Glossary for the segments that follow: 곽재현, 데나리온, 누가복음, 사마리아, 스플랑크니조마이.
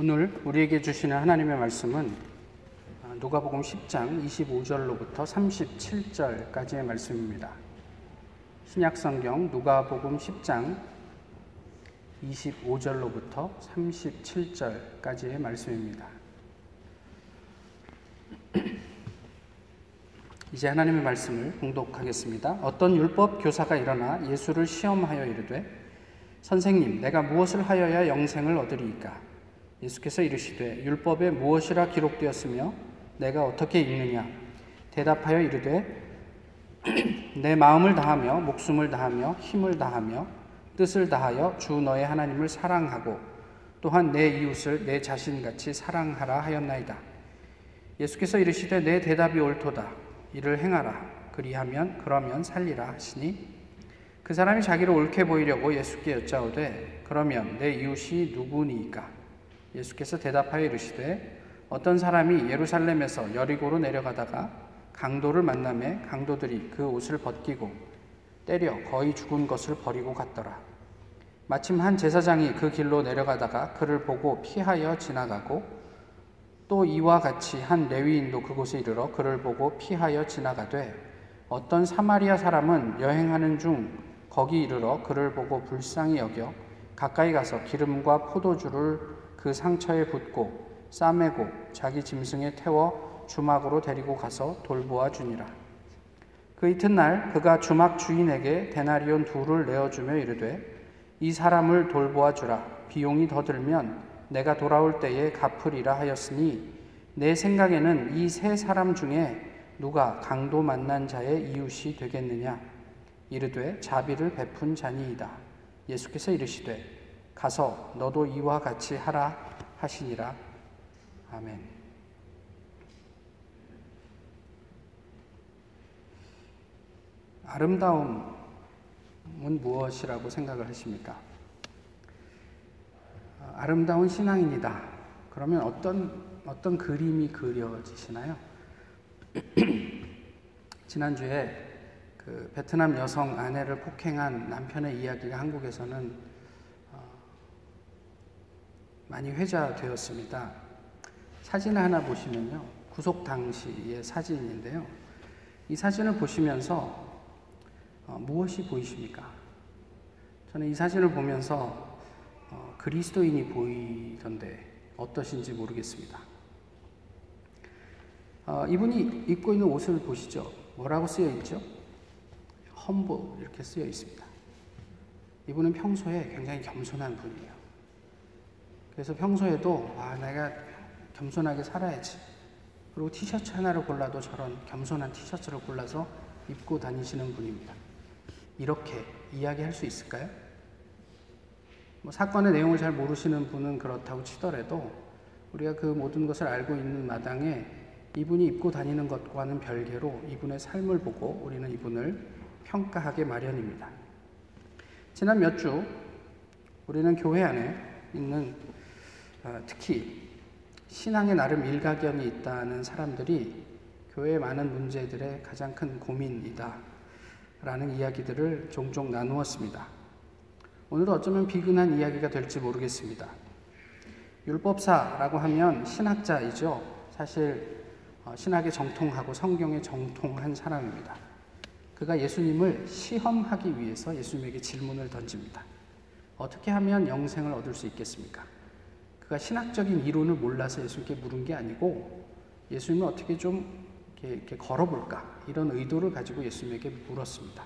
오늘 우리에게 주시는 하나님의 말씀은 누가복음 10장 25절로부터 37절까지의 말씀입니다. 신약성경 누가복음 10장 25절로부터 37절까지의 말씀입니다. 이제 하나님의 말씀을 봉독하겠습니다. 어떤 율법 교사가 일어나 예수를 시험하여 이르되 선생님 내가 무엇을 하여야 영생을 얻으리이까? 예수께서 이르시되 율법에 무엇이라 기록되었으며 내가 어떻게 읽느냐? 대답하여 이르되 내 마음을 다하며 목숨을 다하며 힘을 다하며 뜻을 다하여 주 너의 하나님을 사랑하고 또한 내 이웃을 내 자신같이 사랑하라 하였나이다. 예수께서 이르시되 내 대답이 옳도다. 이를 행하라. 그리하면 그러면 살리라 하시니 그 사람이 자기를 옳게 보이려고 예수께 여짜오되 그러면 내 이웃이 누구니이까? 예수께서 대답하여 이르시되 어떤 사람이 예루살렘에서 여리고로 내려가다가 강도를 만남에 강도들이 그 옷을 벗기고 때려 거의 죽은 것을 버리고 갔더라. 마침 한 제사장이 그 길로 내려가다가 그를 보고 피하여 지나가고 또 이와 같이 한 레위인도 그곳에 이르러 그를 보고 피하여 지나가되 어떤 사마리아 사람은 여행하는 중 거기 이르러 그를 보고 불쌍히 여겨 가까이 가서 기름과 포도주를 그 상처에 붓고 싸매고 자기 짐승에 태워 주막으로 데리고 가서 돌보아 주니라. 그 이튿날 그가 주막 주인에게 데나리온 2를 내어주며 이르되 이 사람을 돌보아 주라. 비용이 더 들면 내가 돌아올 때에 갚으리라 하였으니 내 생각에는 이 세 사람 중에 누가 강도 만난 자의 이웃이 되겠느냐? 이르되 자비를 베푼 자니이다. 예수께서 이르시되 가서 너도 이와 같이 하라 하시니라. 아멘. 아름다움은 무엇이라고 생각을 하십니까? 아름다운 신앙인이다. 그러면 어떤 그림이 그려지시나요? 지난주에 그 베트남 여성 아내를 폭행한 남편의 이야기가 한국에서는 많이 회자되었습니다. 사진을 하나 보시면요. 구속 당시의 사진인데요. 이 사진을 보시면서 무엇이 보이십니까? 저는 이 사진을 보면서 그리스도인이 보이던데 어떠신지 모르겠습니다. 이분이 입고 있는 옷을 보시죠. 뭐라고 쓰여 있죠? 험보 이렇게 쓰여 있습니다. 이분은 평소에 굉장히 겸손한 분이에요. 그래서 평소에도 내가 겸손하게 살아야지. 그리고 티셔츠 하나를 골라도 저런 겸손한 티셔츠를 골라서 입고 다니시는 분입니다. 이렇게 이야기할 수 있을까요? 사건의 내용을 잘 모르시는 분은 그렇다고 치더라도 우리가 그 모든 것을 알고 있는 마당에 이분이 입고 다니는 것과는 별개로 이분의 삶을 보고 우리는 이분을 평가하게 마련입니다. 지난 몇 주 우리는 교회 안에 있는 특히 신앙에 나름 일가견이 있다는 사람들이 교회의 많은 문제들의 가장 큰 고민이다. 라는 이야기들을 종종 나누었습니다. 오늘은 어쩌면 비근한 이야기가 될지 모르겠습니다. 율법사라고 하면 신학자이죠. 사실 신학에 정통하고 성경에 정통한 사람입니다. 그가 예수님을 시험하기 위해서 예수님에게 질문을 던집니다. 어떻게 하면 영생을 얻을 수 있겠습니까? 그가 신학적인 이론을 몰라서 예수님께 물은 게 아니고 예수님은 어떻게 좀 이렇게 걸어볼까? 이런 의도를 가지고 예수님에게 물었습니다.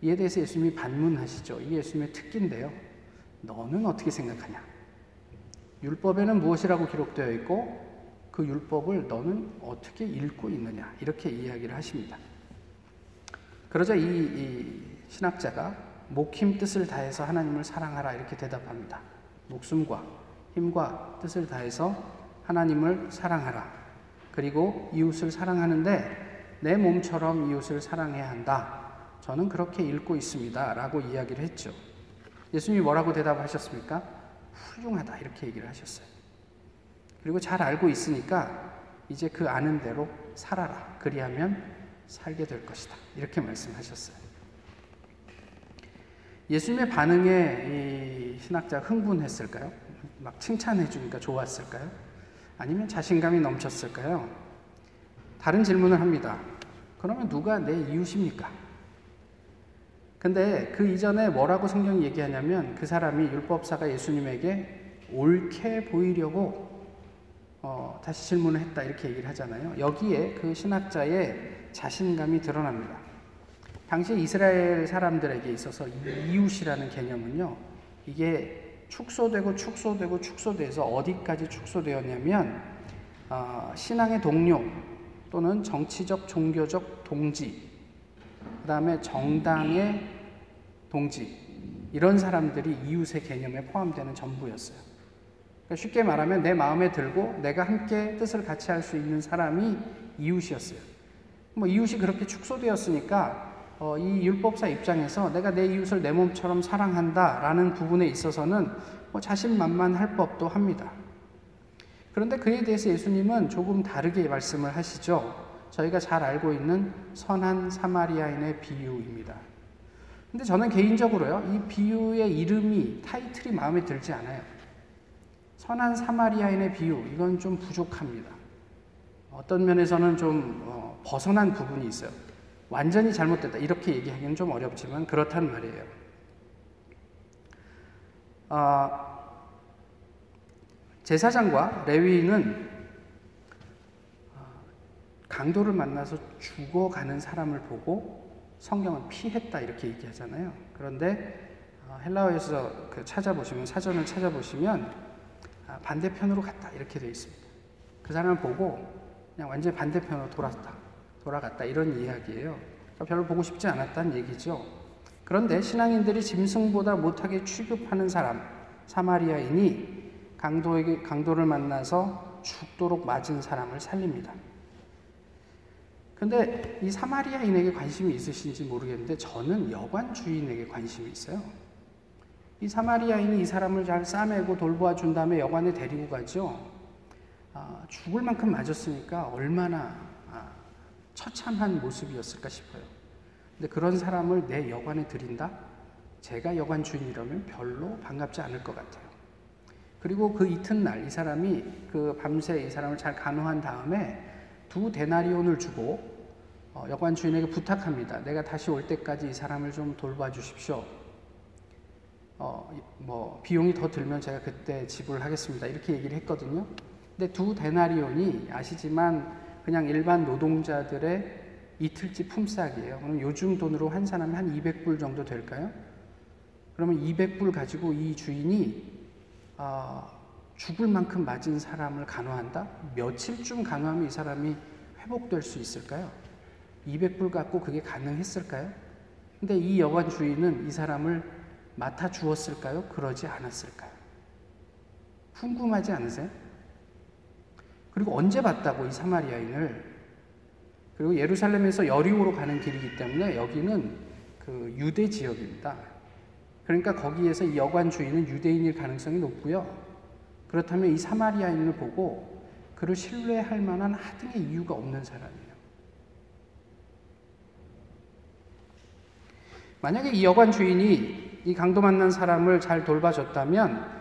이에 대해서 예수님이 반문하시죠. 이게 예수님의 특기인데요. 너는 어떻게 생각하냐? 율법에는 무엇이라고 기록되어 있고 그 율법을 너는 어떻게 읽고 있느냐? 이렇게 이야기를 하십니다. 그러자 이 신학자가 목힘 뜻을 다해서 하나님을 사랑하라 이렇게 대답합니다. 목숨과 힘과 뜻을 다해서 하나님을 사랑하라. 그리고 이웃을 사랑하는데 내 몸처럼 이웃을 사랑해야 한다. 저는 그렇게 읽고 있습니다. 라고 이야기를 했죠. 예수님이 뭐라고 대답하셨습니까? 훌륭하다. 이렇게 얘기를 하셨어요. 그리고 잘 알고 있으니까 이제 그 아는 대로 살아라. 그리하면 살게 될 것이다. 이렇게 말씀하셨어요. 예수님의 반응에 이 신학자가 흥분했을까요? 막 칭찬해 주니까 좋았을까요? 아니면 자신감이 넘쳤을까요? 다른 질문을 합니다. 그러면 누가 내 이웃입니까? 근데 그 이전에 뭐라고 성경이 얘기하냐면 그 사람이 율법사가 예수님에게 옳게 보이려고 다시 질문을 했다 이렇게 얘기를 하잖아요. 여기에 그 신학자의 자신감이 드러납니다. 당시 이스라엘 사람들에게 있어서 이웃이라는 개념은요, 이게 축소돼서 어디까지 축소되었냐면 신앙의 동료 또는 정치적 종교적 동지, 그 다음에 정당의 동지, 이런 사람들이 이웃의 개념에 포함되는 전부였어요. 그러니까 쉽게 말하면 내 마음에 들고 내가 함께 뜻을 같이 할 수 있는 사람이 이웃이었어요. 뭐 이웃이 그렇게 축소되었으니까 이 율법사 입장에서 내가 내 이웃을 내 몸처럼 사랑한다라는 부분에 있어서는 뭐 자신만만할 법도 합니다. 그런데 그에 대해서 예수님은 조금 다르게 말씀을 하시죠. 저희가 잘 알고 있는 선한 사마리아인의 비유입니다. 근데 저는 개인적으로요, 이 비유의 이름이, 타이틀이 마음에 들지 않아요. 선한 사마리아인의 비유, 이건 좀 부족합니다. 어떤 면에서는 좀 벗어난 부분이 있어요. 완전히 잘못됐다 이렇게 얘기하기는 좀 어렵지만 그렇단 말이에요. 제사장과 레위인은 강도를 만나서 죽어가는 사람을 보고 성경은 피했다 이렇게 얘기하잖아요. 그런데 헬라어에서 찾아보시면, 사전을 찾아보시면 반대편으로 갔다 이렇게 되어 있습니다. 그 사람을 보고 그냥 완전히 반대편으로 돌아갔다 이런 이야기예요. 그러니까 별로 보고 싶지 않았다는 얘기죠. 그런데 신앙인들이 짐승보다 못하게 취급하는 사람, 사마리아인이 강도를 만나서 죽도록 맞은 사람을 살립니다. 근데 이 사마리아인에게 관심이 있으신지 모르겠는데 저는 여관 주인에게 관심이 있어요. 이 사마리아인이 이 사람을 잘 싸매고 돌보아 준 다음에 여관에 데리고 가죠. 죽을 만큼 맞았으니까 얼마나 처참한 모습이었을까 싶어요. 근데 그런 사람을 내 여관에 들인다? 제가 여관 주인이라면 별로 반갑지 않을 것 같아요. 그리고 그 이튿날 이 사람이 그 밤새 이 사람을 잘 간호한 다음에 2데나리온을 주고 여관 주인에게 부탁합니다. 내가 다시 올 때까지 이 사람을 좀 돌봐주십시오. 비용이 더 들면 제가 그때 지불하겠습니다. 이렇게 얘기를 했거든요. 근데 2데나리온이 아시지만 그냥 일반 노동자들의 이틀치 품삯이에요. 그럼 요즘 돈으로 환산하면 한 200불 정도 될까요? 그러면 200불 가지고 이 주인이 죽을 만큼 맞은 사람을 간호한다? 며칠쯤 간호하면 이 사람이 회복될 수 있을까요? 200불 갖고 그게 가능했을까요? 근데 이 여관 주인은 이 사람을 맡아 주었을까요? 그러지 않았을까요? 궁금하지 않으세요? 그리고 언제 봤다고 이 사마리아인을? 그리고 예루살렘에서 여리고로 가는 길이기 때문에 여기는 그 유대 지역입니다. 그러니까 거기에서 이 여관 주인은 유대인일 가능성이 높고요. 그렇다면 이 사마리아인을 보고 그를 신뢰할 만한 하등의 이유가 없는 사람이에요. 만약에 이 여관 주인이 이 강도 만난 사람을 잘 돌봐줬다면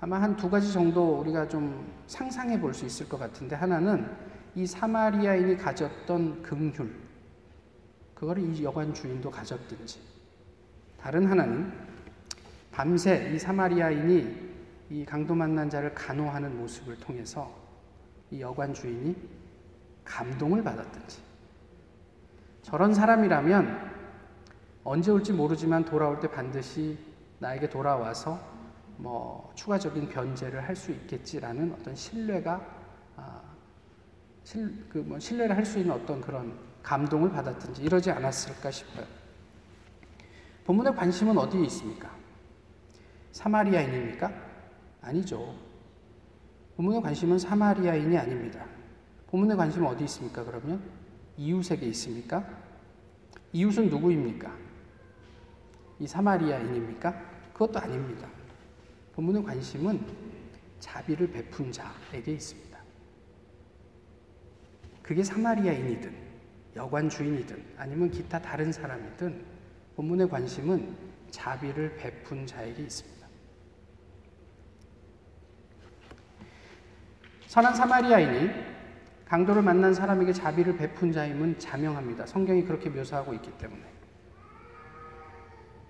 아마 한 두 가지 정도 우리가 좀 상상해 볼 수 있을 것 같은데, 하나는 이 사마리아인이 가졌던 긍휼, 그걸 이 여관 주인도 가졌든지, 다른 하나는 밤새 이 사마리아인이 이 강도 만난 자를 간호하는 모습을 통해서 이 여관 주인이 감동을 받았든지, 저런 사람이라면 언제 올지 모르지만 돌아올 때 반드시 나에게 돌아와서 뭐 추가적인 변제를 할 수 있겠지라는 어떤 신뢰를 할 수 있는 어떤 그런 감동을 받았든지 이러지 않았을까 싶어요. 본문의 관심은 어디에 있습니까? 사마리아인입니까? 아니죠. 본문의 관심은 사마리아인이 아닙니다. 본문의 관심은 어디 있습니까? 그러면 이웃에게 있습니까? 이웃은 누구입니까? 이 사마리아인입니까? 그것도 아닙니다. 본문의 관심은 자비를 베푼 자에게 있습니다. 그게 사마리아인이든 여관 주인이든 아니면 기타 다른 사람이든 본문의 관심은 자비를 베푼 자에게 있습니다. 선한 사마리아인이 강도를 만난 사람에게 자비를 베푼 자임은 자명합니다. 성경이 그렇게 묘사하고 있기 때문에.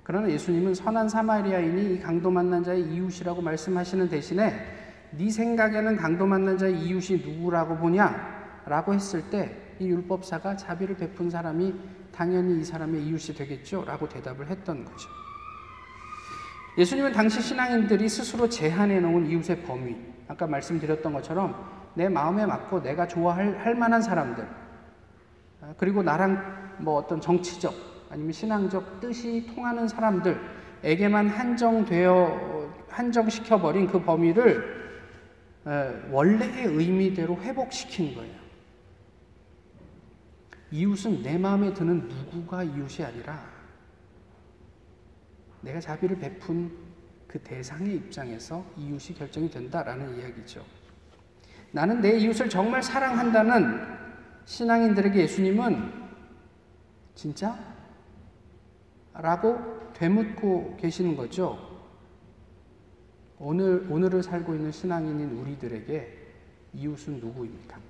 그러나 예수님은 선한 사마리아인이 이 강도 만난 자의 이웃이라고 말씀하시는 대신에 네 생각에는 강도 만난 자의 이웃이 누구라고 보냐? 라고 했을 때 이 율법사가 자비를 베푼 사람이 당연히 이 사람의 이웃이 되겠죠? 라고 대답을 했던 거죠. 예수님은 당시 신앙인들이 스스로 제한해 놓은 이웃의 범위, 아까 말씀드렸던 것처럼 내 마음에 맞고 내가 좋아할 만한 사람들, 그리고 나랑 어떤 정치적 아니면 신앙적 뜻이 통하는 사람들에게만 한정시켜버린 그 범위를 원래의 의미대로 회복시킨 거예요. 이웃은 내 마음에 드는 누구가 이웃이 아니라 내가 자비를 베푼 그 대상의 입장에서 이웃이 결정이 된다라는 이야기죠. 나는 내 이웃을 정말 사랑한다는 신앙인들에게 예수님은 진짜? 라고 되묻고 계시는 거죠. 오늘을 살고 있는 신앙인인 우리들에게 이웃은 누구입니까?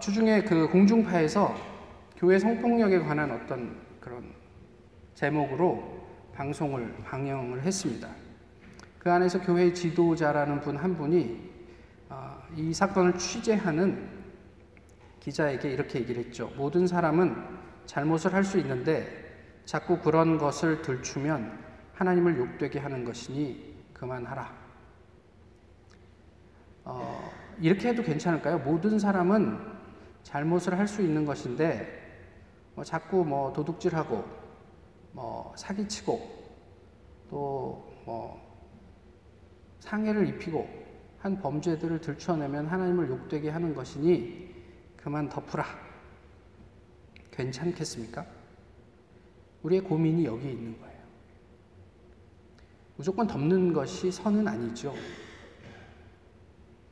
주중에 그 공중파에서 교회 성폭력에 관한 어떤 그런 제목으로 방영을 했습니다. 그 안에서 교회 지도자라는 분 한 분이 이 사건을 취재하는 기자에게 이렇게 얘기를 했죠. 모든 사람은 잘못을 할 수 있는데 자꾸 그런 것을 들추면 하나님을 욕되게 하는 것이니 그만하라. 이렇게 해도 괜찮을까요? 모든 사람은 잘못을 할 수 있는 것인데 자꾸 도둑질하고 사기치고 또 상해를 입히고 한 범죄들을 들춰내면 하나님을 욕되게 하는 것이니 그만 덮으라. 괜찮겠습니까? 우리의 고민이 여기에 있는 거예요. 무조건 덮는 것이 선은 아니죠.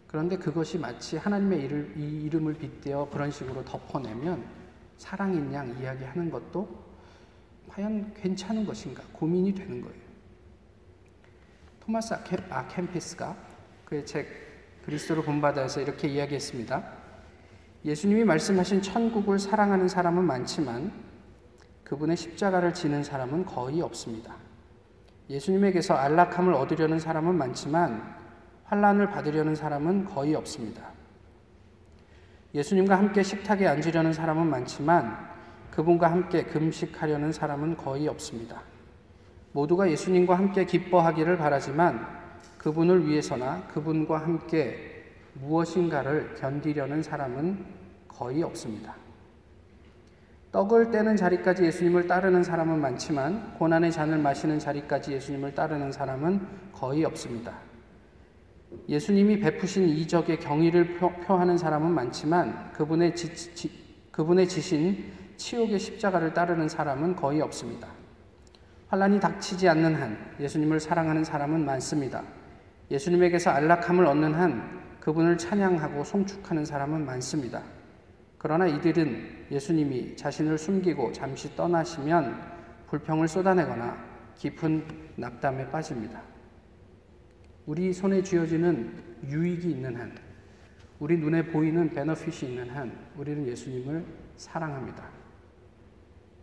그런데 그것이 마치 하나님의 이름을 빗대어 그런 식으로 덮어내면 사랑인 양 이야기하는 것도 과연 괜찮은 것인가 고민이 되는 거예요. 토마스 아캠피스가 그의 책 그리스도를 본받아에서 이렇게 이야기했습니다. 예수님이 말씀하신 천국을 사랑하는 사람은 많지만 그분의 십자가를 지는 사람은 거의 없습니다. 예수님에게서 안락함을 얻으려는 사람은 많지만 환난을 받으려는 사람은 거의 없습니다. 예수님과 함께 식탁에 앉으려는 사람은 많지만 그분과 함께 금식하려는 사람은 거의 없습니다. 모두가 예수님과 함께 기뻐하기를 바라지만 그분을 위해서나 그분과 함께 무엇인가를 견디려는 사람은 거의 없습니다. 떡을 떼는 자리까지 예수님을 따르는 사람은 많지만 고난의 잔을 마시는 자리까지 예수님을 따르는 사람은 거의 없습니다. 예수님이 베푸신 이적의 경의를 표하는 사람은 많지만 그분의 지신 치욕의 십자가를 따르는 사람은 거의 없습니다. 환난이 닥치지 않는 한 예수님을 사랑하는 사람은 많습니다. 예수님에게서 안락함을 얻는 한 그분을 찬양하고 송축하는 사람은 많습니다. 그러나 이들은 예수님이 자신을 숨기고 잠시 떠나시면 불평을 쏟아내거나 깊은 낙담에 빠집니다. 우리 손에 쥐어지는 유익이 있는 한, 우리 눈에 보이는 베너핏이 있는 한 우리는 예수님을 사랑합니다.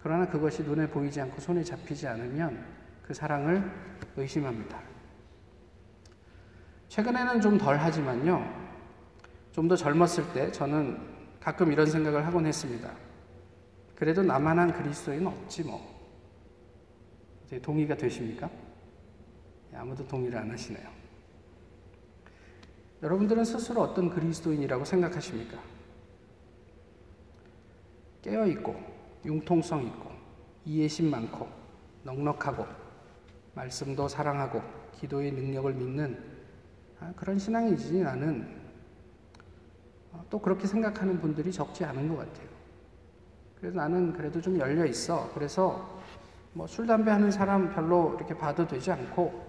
그러나 그것이 눈에 보이지 않고 손에 잡히지 않으면 그 사랑을 의심합니다. 최근에는 좀 덜 하지만요. 좀 더 젊었을 때 저는 가끔 이런 생각을 하곤 했습니다. 그래도 나만 한 그리스도인은 없지 뭐. 동의가 되십니까? 아무도 동의를 안 하시네요. 여러분들은 스스로 어떤 그리스도인이라고 생각하십니까? 깨어있고 융통성 있고 이해심 많고 넉넉하고 말씀도 사랑하고 기도의 능력을 믿는 그런 신앙이지 나는 또 그렇게 생각하는 분들이 적지 않은 것 같아요. 그래서 나는 그래도 좀 열려있어. 그래서 술, 담배 하는 사람 별로 이렇게 봐도 되지 않고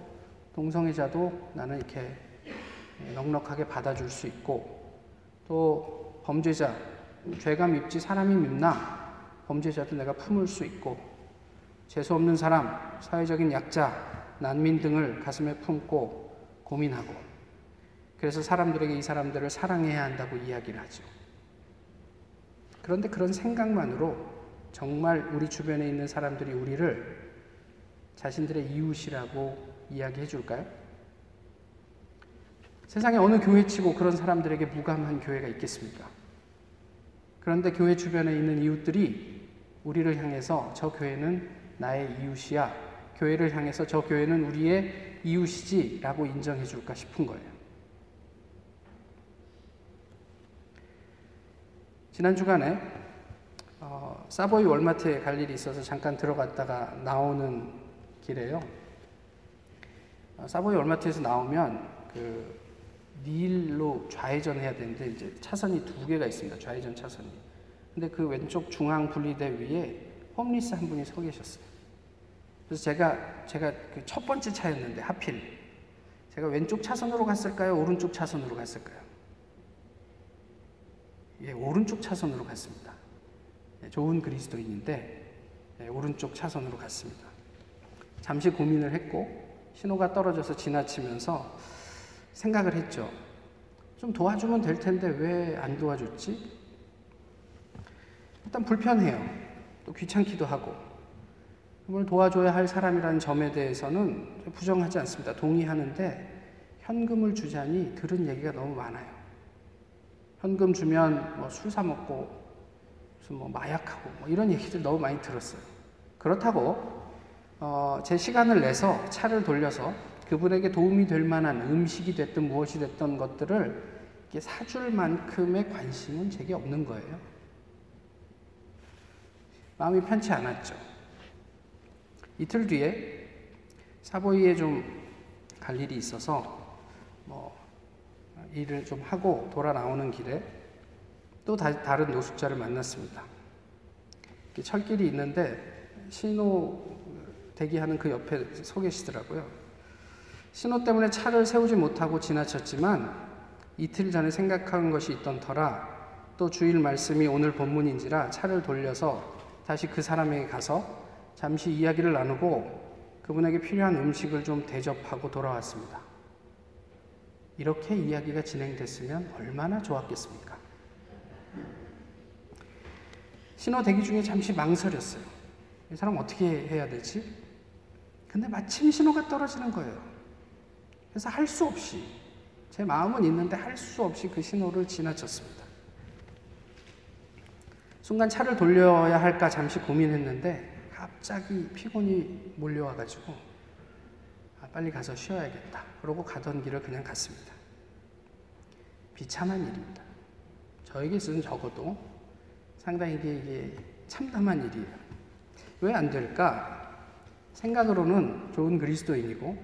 동성애자도 나는 이렇게 넉넉하게 받아줄 수 있고 또 범죄자, 죄가 밉지 사람이 밉나 범죄자도 내가 품을 수 있고 재수없는 사람, 사회적인 약자, 난민 등을 가슴에 품고 고민하고 그래서 사람들에게 이 사람들을 사랑해야 한다고 이야기를 하죠. 그런데 그런 생각만으로 정말 우리 주변에 있는 사람들이 우리를 자신들의 이웃이라고 이야기해 줄까요? 세상에 어느 교회치고 그런 사람들에게 무감한 교회가 있겠습니까? 그런데 교회 주변에 있는 이웃들이 우리를 향해서 저 교회는 나의 이웃이야, 교회를 향해서 저 교회는 우리의 이웃이지 라고 인정해 줄까 싶은 거예요. 지난 주간에 사보이 월마트에 갈 일이 있어서 잠깐 들어갔다가 나오는 길에요. 사보이 월마트에서 나오면 그 닐로 좌회전해야 되는데 이제 차선이 두 개가 있습니다. 좌회전 차선이. 근데 그 왼쪽 중앙 분리대 위에 홈리스 한 분이 서 계셨어요. 그래서 제가 그 첫 번째 차였는데 하필 제가 왼쪽 차선으로 갔을까요? 오른쪽 차선으로 갔을까요? 예, 오른쪽 차선으로 갔습니다. 예, 좋은 그리스도인인데 예, 오른쪽 차선으로 갔습니다. 잠시 고민을 했고 신호가 떨어져서 지나치면서 생각을 했죠. 좀 도와주면 될 텐데 왜 안 도와줬지? 일단 불편해요. 또 귀찮기도 하고 그걸 도와줘야 할 사람이라는 점에 대해서는 부정하지 않습니다. 동의하는데 현금을 주자니 들은 얘기가 너무 많아요. 현금 주면 뭐 술 사 먹고 무슨 뭐 마약하고 뭐 이런 얘기들 너무 많이 들었어요. 그렇다고 제 시간을 내서 차를 돌려서 그분에게 도움이 될 만한 음식이 됐든 무엇이 됐든 것들을 이렇게 사줄 만큼의 관심은 제게 없는 거예요. 마음이 편치 않았죠. 이틀 뒤에 사보이에 좀 갈 일이 있어서 뭐 일을 좀 하고 돌아 나오는 길에 또 다른 노숙자를 만났습니다. 이렇게 철길이 있는데 신호 대기하는 그 옆에 서 계시더라고요. 신호 때문에 차를 세우지 못하고 지나쳤지만 이틀 전에 생각한 것이 있던 터라 또 주일 말씀이 오늘 본문인지라 차를 돌려서 다시 그 사람에게 가서 잠시 이야기를 나누고 그분에게 필요한 음식을 좀 대접하고 돌아왔습니다. 이렇게 이야기가 진행됐으면 얼마나 좋았겠습니까? 신호 대기 중에 잠시 망설였어요. 이 사람 어떻게 해야 되지? 근데 마침 신호가 떨어지는 거예요. 그래서 할 수 없이 제 마음은 있는데 할 수 없이 그 신호를 지나쳤습니다. 순간 차를 돌려야 할까 잠시 고민했는데 갑자기 피곤이 몰려와가지고 빨리 가서 쉬어야겠다. 그러고 가던 길을 그냥 갔습니다. 비참한 일입니다. 저에게서는 적어도 상당히 이게 참담한 일이에요. 왜 안 될까? 생각으로는 좋은 그리스도인이고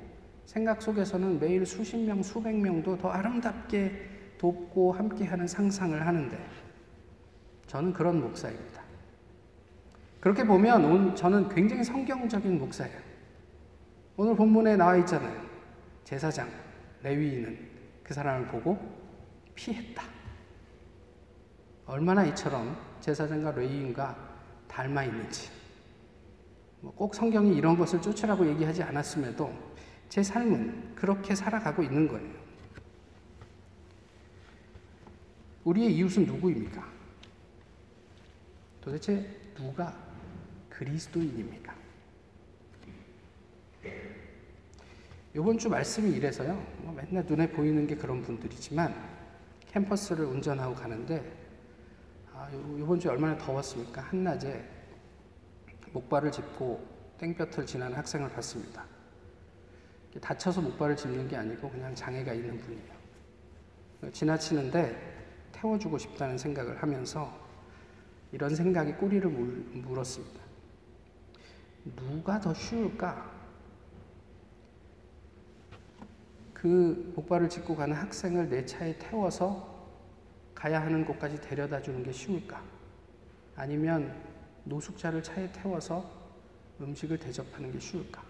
생각 속에서는 매일 수십 명, 수백 명도 더 아름답게 돕고 함께하는 상상을 하는데 저는 그런 목사입니다. 그렇게 보면 저는 굉장히 성경적인 목사예요. 오늘 본문에 나와 있잖아요. 제사장, 레위인은 그 사람을 보고 피했다. 얼마나 이처럼 제사장과 레위인과 닮아 있는지. 꼭 성경이 이런 것을 쫓으라고 얘기하지 않았음에도 제 삶은 그렇게 살아가고 있는 거예요. 우리의 이웃은 누구입니까? 도대체 누가 그리스도인입니까? 이번 주 말씀이 이래서요. 맨날 눈에 보이는 게 그런 분들이지만 캠퍼스를 운전하고 가는데 이번 주에 얼마나 더웠습니까? 한낮에 목발을 짚고 땡볕을 지나는 학생을 봤습니다. 다쳐서 목발을 짚는 게 아니고 그냥 장애가 있는 분이에요. 지나치는데 태워주고 싶다는 생각을 하면서 이런 생각이 꼬리를 물었습니다. 누가 더 쉬울까? 그 목발을 짚고 가는 학생을 내 차에 태워서 가야 하는 곳까지 데려다 주는 게 쉬울까? 아니면 노숙자를 차에 태워서 음식을 대접하는 게 쉬울까?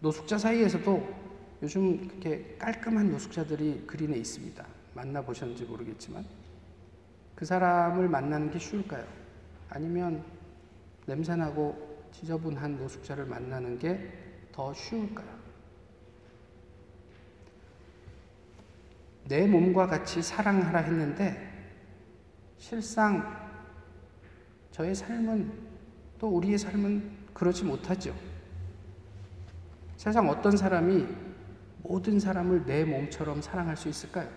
노숙자 사이에서도 요즘 그렇게 깔끔한 노숙자들이 그린에 있습니다. 만나보셨는지 모르겠지만 그 사람을 만나는 게 쉬울까요? 아니면 냄새나고 지저분한 노숙자를 만나는 게 더 쉬울까요? 내 몸과 같이 사랑하라 했는데 실상 저의 삶은 또 우리의 삶은 그러지 못하죠. 세상 어떤 사람이 모든 사람을 내 몸처럼 사랑할 수 있을까요?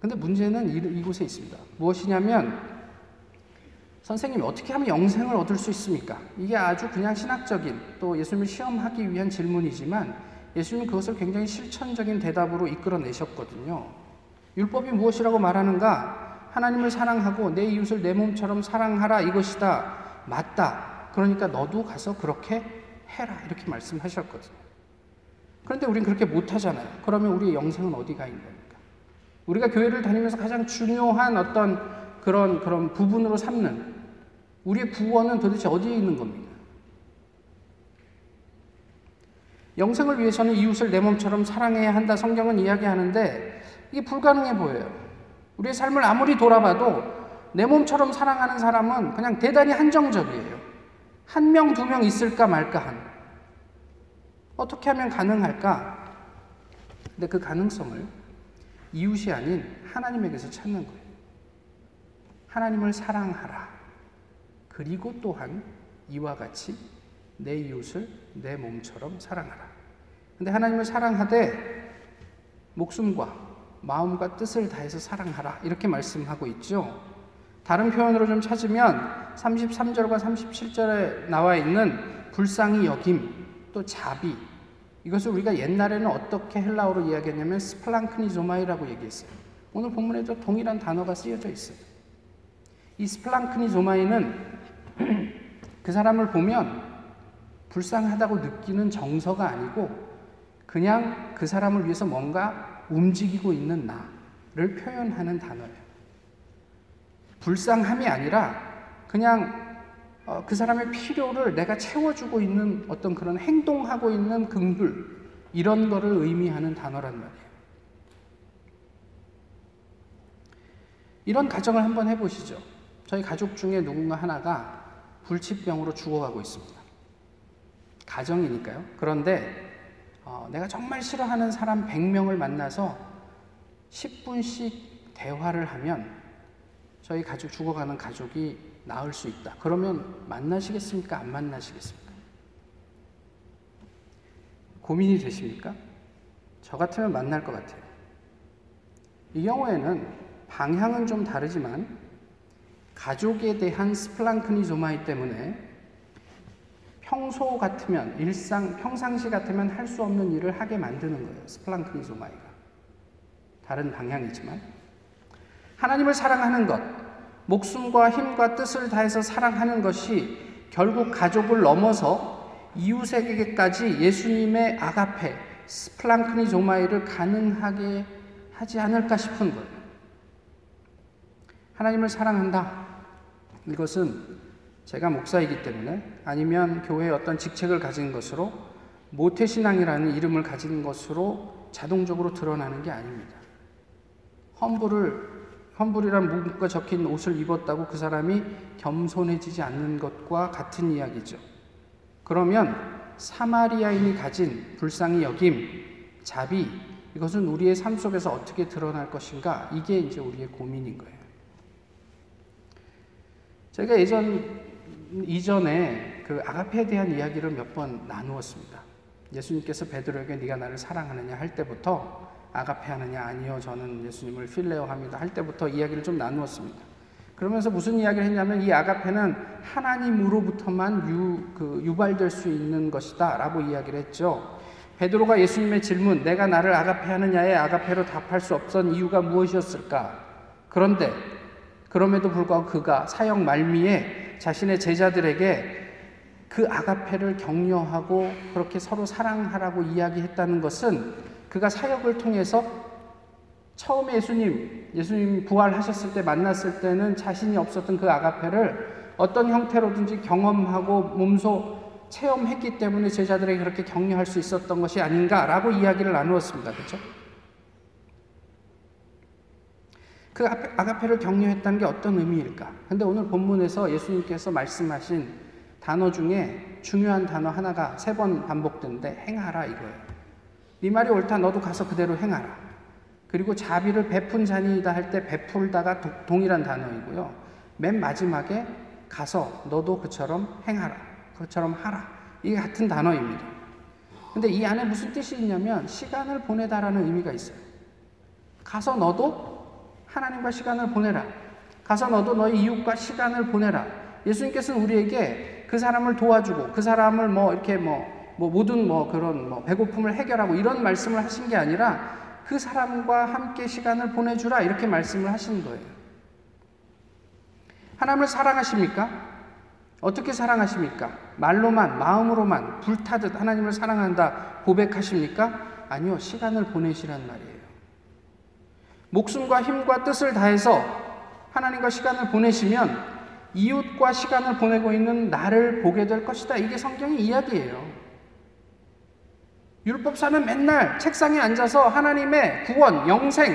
근데 문제는 이곳에 있습니다. 무엇이냐면 선생님이 어떻게 하면 영생을 얻을 수 있습니까? 이게 아주 그냥 신학적인 또 예수님을 시험하기 위한 질문이지만 예수님은 그것을 굉장히 실천적인 대답으로 이끌어내셨거든요. 율법이 무엇이라고 말하는가? 하나님을 사랑하고 내 이웃을 내 몸처럼 사랑하라 이것이다. 맞다. 그러니까 너도 가서 그렇게 해라. 이렇게 말씀하셨거든요. 그런데 우린 그렇게 못하잖아요. 그러면 우리의 영생은 어디가 있는 겁니까? 우리가 교회를 다니면서 가장 중요한 어떤 그런 부분으로 삼는 우리의 구원은 도대체 어디에 있는 겁니까? 영생을 위해서는 이웃을 내 몸처럼 사랑해야 한다 성경은 이야기하는데 이게 불가능해 보여요. 우리의 삶을 아무리 돌아봐도 내 몸처럼 사랑하는 사람은 그냥 대단히 한정적이에요. 한 명, 두 명 있을까 말까 한. 어떻게 하면 가능할까? 근데 그 가능성을 이웃이 아닌 하나님에게서 찾는 거예요. 하나님을 사랑하라. 그리고 또한 이와 같이 내 이웃을 내 몸처럼 사랑하라. 근데 하나님을 사랑하되 목숨과 마음과 뜻을 다해서 사랑하라. 이렇게 말씀하고 있죠. 다른 표현으로 좀 찾으면 33절과 37절에 나와 있는 불쌍히 여김, 또 자비. 이것을 우리가 옛날에는 어떻게 헬라어로 이야기했냐면 스플랑크니조마이라고 얘기했어요. 오늘 본문에도 동일한 단어가 쓰여져 있어요. 이 스플랑크니조마이는 그 사람을 보면 불쌍하다고 느끼는 정서가 아니고 그냥 그 사람을 위해서 뭔가 움직이고 있는 나를 표현하는 단어예요. 불쌍함이 아니라 그냥 그 사람의 필요를 내가 채워주고 있는 어떤 그런 행동하고 있는 긍휼 이런 거를 의미하는 단어란 말이에요. 이런 가정을 한번 해보시죠. 저희 가족 중에 누군가 하나가 불치병으로 죽어가고 있습니다. 가정이니까요. 그런데 내가 정말 싫어하는 사람 100명을 만나서 10분씩 대화를 하면 저희 가족 죽어가는 가족이 나을 수 있다. 그러면 만나시겠습니까? 안 만나시겠습니까? 고민이 되십니까? 저 같으면 만날 것 같아요. 이 경우에는 방향은 좀 다르지만 가족에 대한 스플랑크니조마이 때문에 평소 같으면, 평상시 같으면 할 수 없는 일을 하게 만드는 거예요. 스플랑크니조마이가. 다른 방향이지만. 하나님을 사랑하는 것, 목숨과 힘과 뜻을 다해서 사랑하는 것이 결국 가족을 넘어서 이웃에게까지 예수님의 아가페, 스플랑크니조마이를 가능하게 하지 않을까 싶은 거예요. 하나님을 사랑한다. 이것은 제가 목사이기 때문에 아니면 교회의 어떤 직책을 가진 것으로 모태신앙이라는 이름을 가진 것으로 자동적으로 드러나는 게 아닙니다. 험불이란 문구가 적힌 옷을 입었다고 그 사람이 겸손해지지 않는 것과 같은 이야기죠. 그러면 사마리아인이 가진 불쌍히 여김, 자비, 이것은 우리의 삶 속에서 어떻게 드러날 것인가? 이게 이제 우리의 고민인 거예요. 제가 이전에 그 아가페에 대한 이야기를 몇 번 나누었습니다. 예수님께서 베드로에게 네가 나를 사랑하느냐 할 때부터 아가페 하느냐 아니요 저는 예수님을 필레오 합니다 할 때부터 이야기를 좀 나누었습니다. 그러면서 무슨 이야기를 했냐면 이 아가페는 하나님으로부터만 유발될 수 있는 것이다 라고 이야기를 했죠. 베드로가 예수님의 질문 내가 나를 아가페 하느냐에 아가페로 답할 수 없던 이유가 무엇이었을까? 그런데 그럼에도 불구하고 그가 사역 말미에 자신의 제자들에게 그 아가페를 격려하고 그렇게 서로 사랑하라고 이야기했다는 것은 그가 사역을 통해서 처음에 예수님 부활하셨을 때 만났을 때는 자신이 없었던 그 아가페를 어떤 형태로든지 경험하고 몸소 체험했기 때문에 제자들에게 그렇게 격려할 수 있었던 것이 아닌가라고 이야기를 나누었습니다. 그렇죠? 그 아가페를 격려했다는 게 어떤 의미일까? 근데 오늘 본문에서 예수님께서 말씀하신 단어 중에 중요한 단어 하나가 3번 반복되는데 행하라 이거예요. 네 말이 옳다. 너도 가서 그대로 행하라. 그리고 자비를 베푼 자니이다 할 때 베풀다가 동일한 단어이고요. 맨 마지막에 가서 너도 그처럼 행하라. 그처럼 하라. 이게 같은 단어입니다. 근데 이 안에 무슨 뜻이 있냐면 시간을 보내다라는 의미가 있어요. 가서 너도 하나님과 시간을 보내라. 가서 너도 너희 이웃과 시간을 보내라. 예수님께서는 우리에게 그 사람을 도와주고 그 사람을 모든 배고픔을 해결하고 이런 말씀을 하신 게 아니라 그 사람과 함께 시간을 보내주라 이렇게 말씀을 하신 거예요. 하나님을 사랑하십니까? 어떻게 사랑하십니까? 말로만, 마음으로만 불타듯 하나님을 사랑한다 고백하십니까? 아니요, 시간을 보내시란 말이에요. 목숨과 힘과 뜻을 다해서 하나님과 시간을 보내시면 이웃과 시간을 보내고 있는 나를 보게 될 것이다. 이게 성경의 이야기예요. 율법사는 맨날 책상에 앉아서 하나님의 구원, 영생,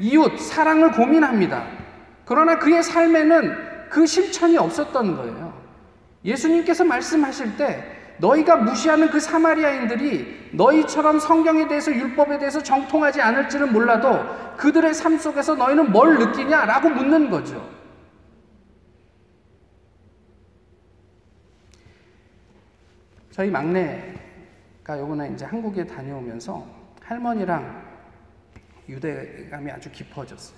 이웃, 사랑을 고민합니다. 그러나 그의 삶에는 그 실천이 없었던 거예요. 예수님께서 말씀하실 때 너희가 무시하는 그 사마리아인들이 너희처럼 성경에 대해서 율법에 대해서 정통하지 않을지는 몰라도 그들의 삶 속에서 너희는 뭘 느끼냐라고 묻는 거죠. 저희 막내 그러니까 요번에 이제 한국에 다녀오면서 할머니랑 유대감이 아주 깊어졌어요.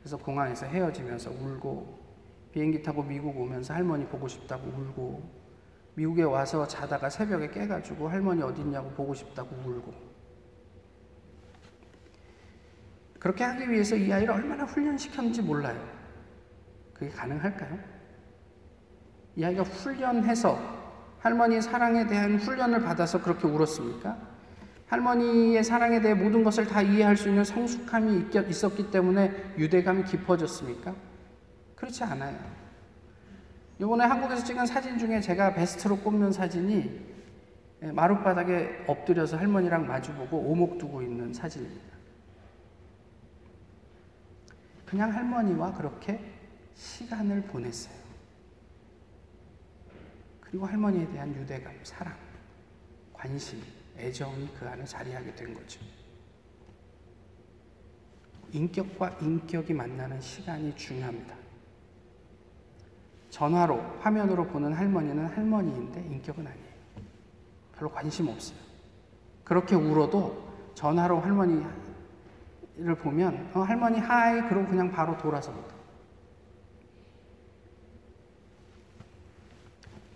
그래서 공항에서 헤어지면서 울고 비행기 타고 미국 오면서 할머니 보고 싶다고 울고 미국에 와서 자다가 새벽에 깨가지고 할머니 어딨냐고 보고 싶다고 울고 그렇게 하기 위해서 이 아이를 얼마나 훈련시켰는지 몰라요. 그게 가능할까요? 이 아이가 훈련해서 할머니의 사랑에 대한 훈련을 받아서 그렇게 울었습니까? 할머니의 사랑에 대해 모든 것을 다 이해할 수 있는 성숙함이 있었기 때문에 유대감이 깊어졌습니까? 그렇지 않아요. 이번에 한국에서 찍은 사진 중에 제가 베스트로 꼽는 사진이 마룻바닥에 엎드려서 할머니랑 마주보고 오목 두고 있는 사진입니다. 그냥 할머니와 그렇게 시간을 보냈어요. 그리고 할머니에 대한 유대감, 사랑, 관심, 애정이 그 안에 자리하게 된 거죠. 인격과 인격이 만나는 시간이 중요합니다. 전화로, 화면으로 보는 할머니는 할머니인데 인격은 아니에요. 별로 관심 없어요. 그렇게 울어도 전화로 할머니를 보면 할머니 하이 그러고 그냥 바로 돌아섭니다.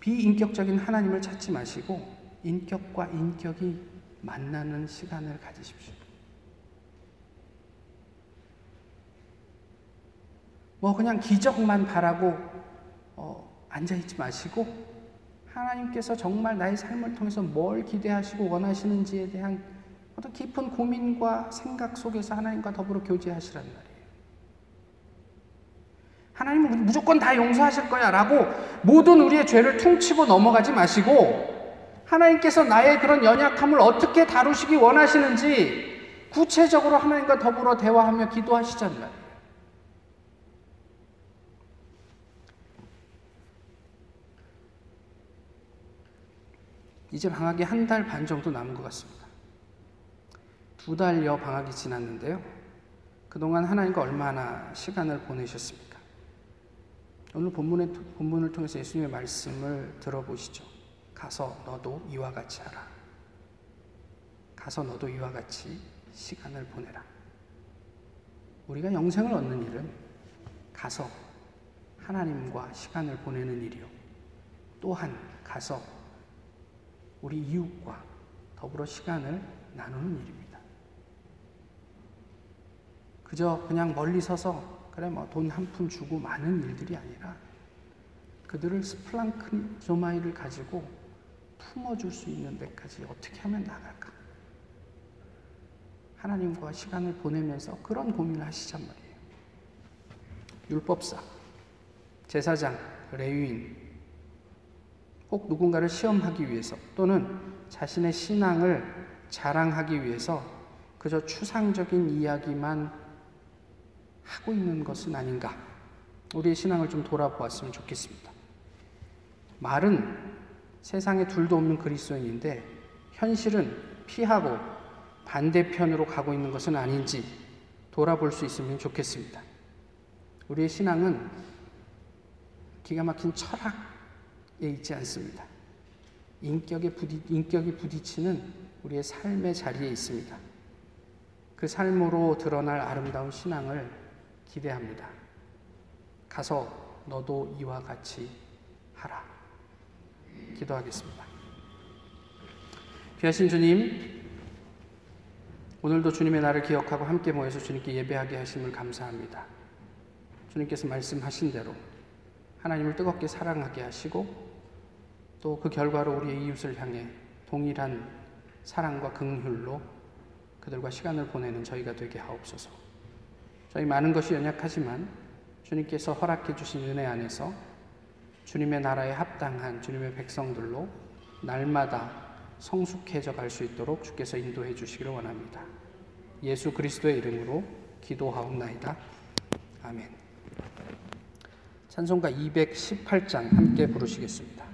비인격적인 하나님을 찾지 마시고 인격과 인격이 만나는 시간을 가지십시오. 그냥 기적만 바라고 앉아있지 마시고 하나님께서 정말 나의 삶을 통해서 뭘 기대하시고 원하시는지에 대한 어떤 깊은 고민과 생각 속에서 하나님과 더불어 교제하시란 말이에요. 하나님은 무조건 다 용서하실 거야 라고 모든 우리의 죄를 퉁치고 넘어가지 마시고 하나님께서 나의 그런 연약함을 어떻게 다루시기 원하시는지 구체적으로 하나님과 더불어 대화하며 기도하시잖아요. 이제 방학이 1달 반 정도 남은 것 같습니다. 2달여 방학이 지났는데요. 그동안 하나님과 얼마나 시간을 보내셨습니까? 오늘 본문을 통해서 예수님의 말씀을 들어보시죠. 가서 너도 이와 같이 하라. 가서 너도 이와 같이 시간을 보내라. 우리가 영생을 얻는 일은 가서 하나님과 시간을 보내는 일이요. 또한 가서 우리 이웃과 더불어 시간을 나누는 일입니다. 그저 그냥 멀리 서서 그래 돈 한 푼 주고 많은 일들이 아니라 그들을 스플랑크니조마이를 가지고 품어줄 수 있는 데까지 어떻게 하면 나갈까? 하나님과 시간을 보내면서 그런 고민을 하시잔 말이에요. 율법사, 제사장, 레위인 혹 누군가를 시험하기 위해서 또는 자신의 신앙을 자랑하기 위해서 그저 추상적인 이야기만 하고 있는 것은 아닌가? 우리의 신앙을 좀 돌아보았으면 좋겠습니다. 말은 세상에 둘도 없는 그리스도인인데 현실은 피하고 반대편으로 가고 있는 것은 아닌지 돌아볼 수 있으면 좋겠습니다. 우리의 신앙은 기가 막힌 철학에 있지 않습니다. 인격이 부딪히는 우리의 삶의 자리에 있습니다. 그 삶으로 드러날 아름다운 신앙을 기대합니다. 가서 너도 이와 같이 하라. 기도하겠습니다. 귀하신 주님, 오늘도 주님의 날을 기억하고 함께 모여서 주님께 예배하게 하심을 감사합니다. 주님께서 말씀하신 대로 하나님을 뜨겁게 사랑하게 하시고 또 그 결과로 우리의 이웃을 향해 동일한 사랑과 긍휼로 그들과 시간을 보내는 저희가 되게 하옵소서. 저희 많은 것이 연약하지만 주님께서 허락해 주신 은혜 안에서 주님의 나라에 합당한 주님의 백성들로 날마다 성숙해져 갈 수 있도록 주께서 인도해 주시기를 원합니다. 예수 그리스도의 이름으로 기도하옵나이다. 아멘. 찬송가 218장 함께 부르시겠습니다.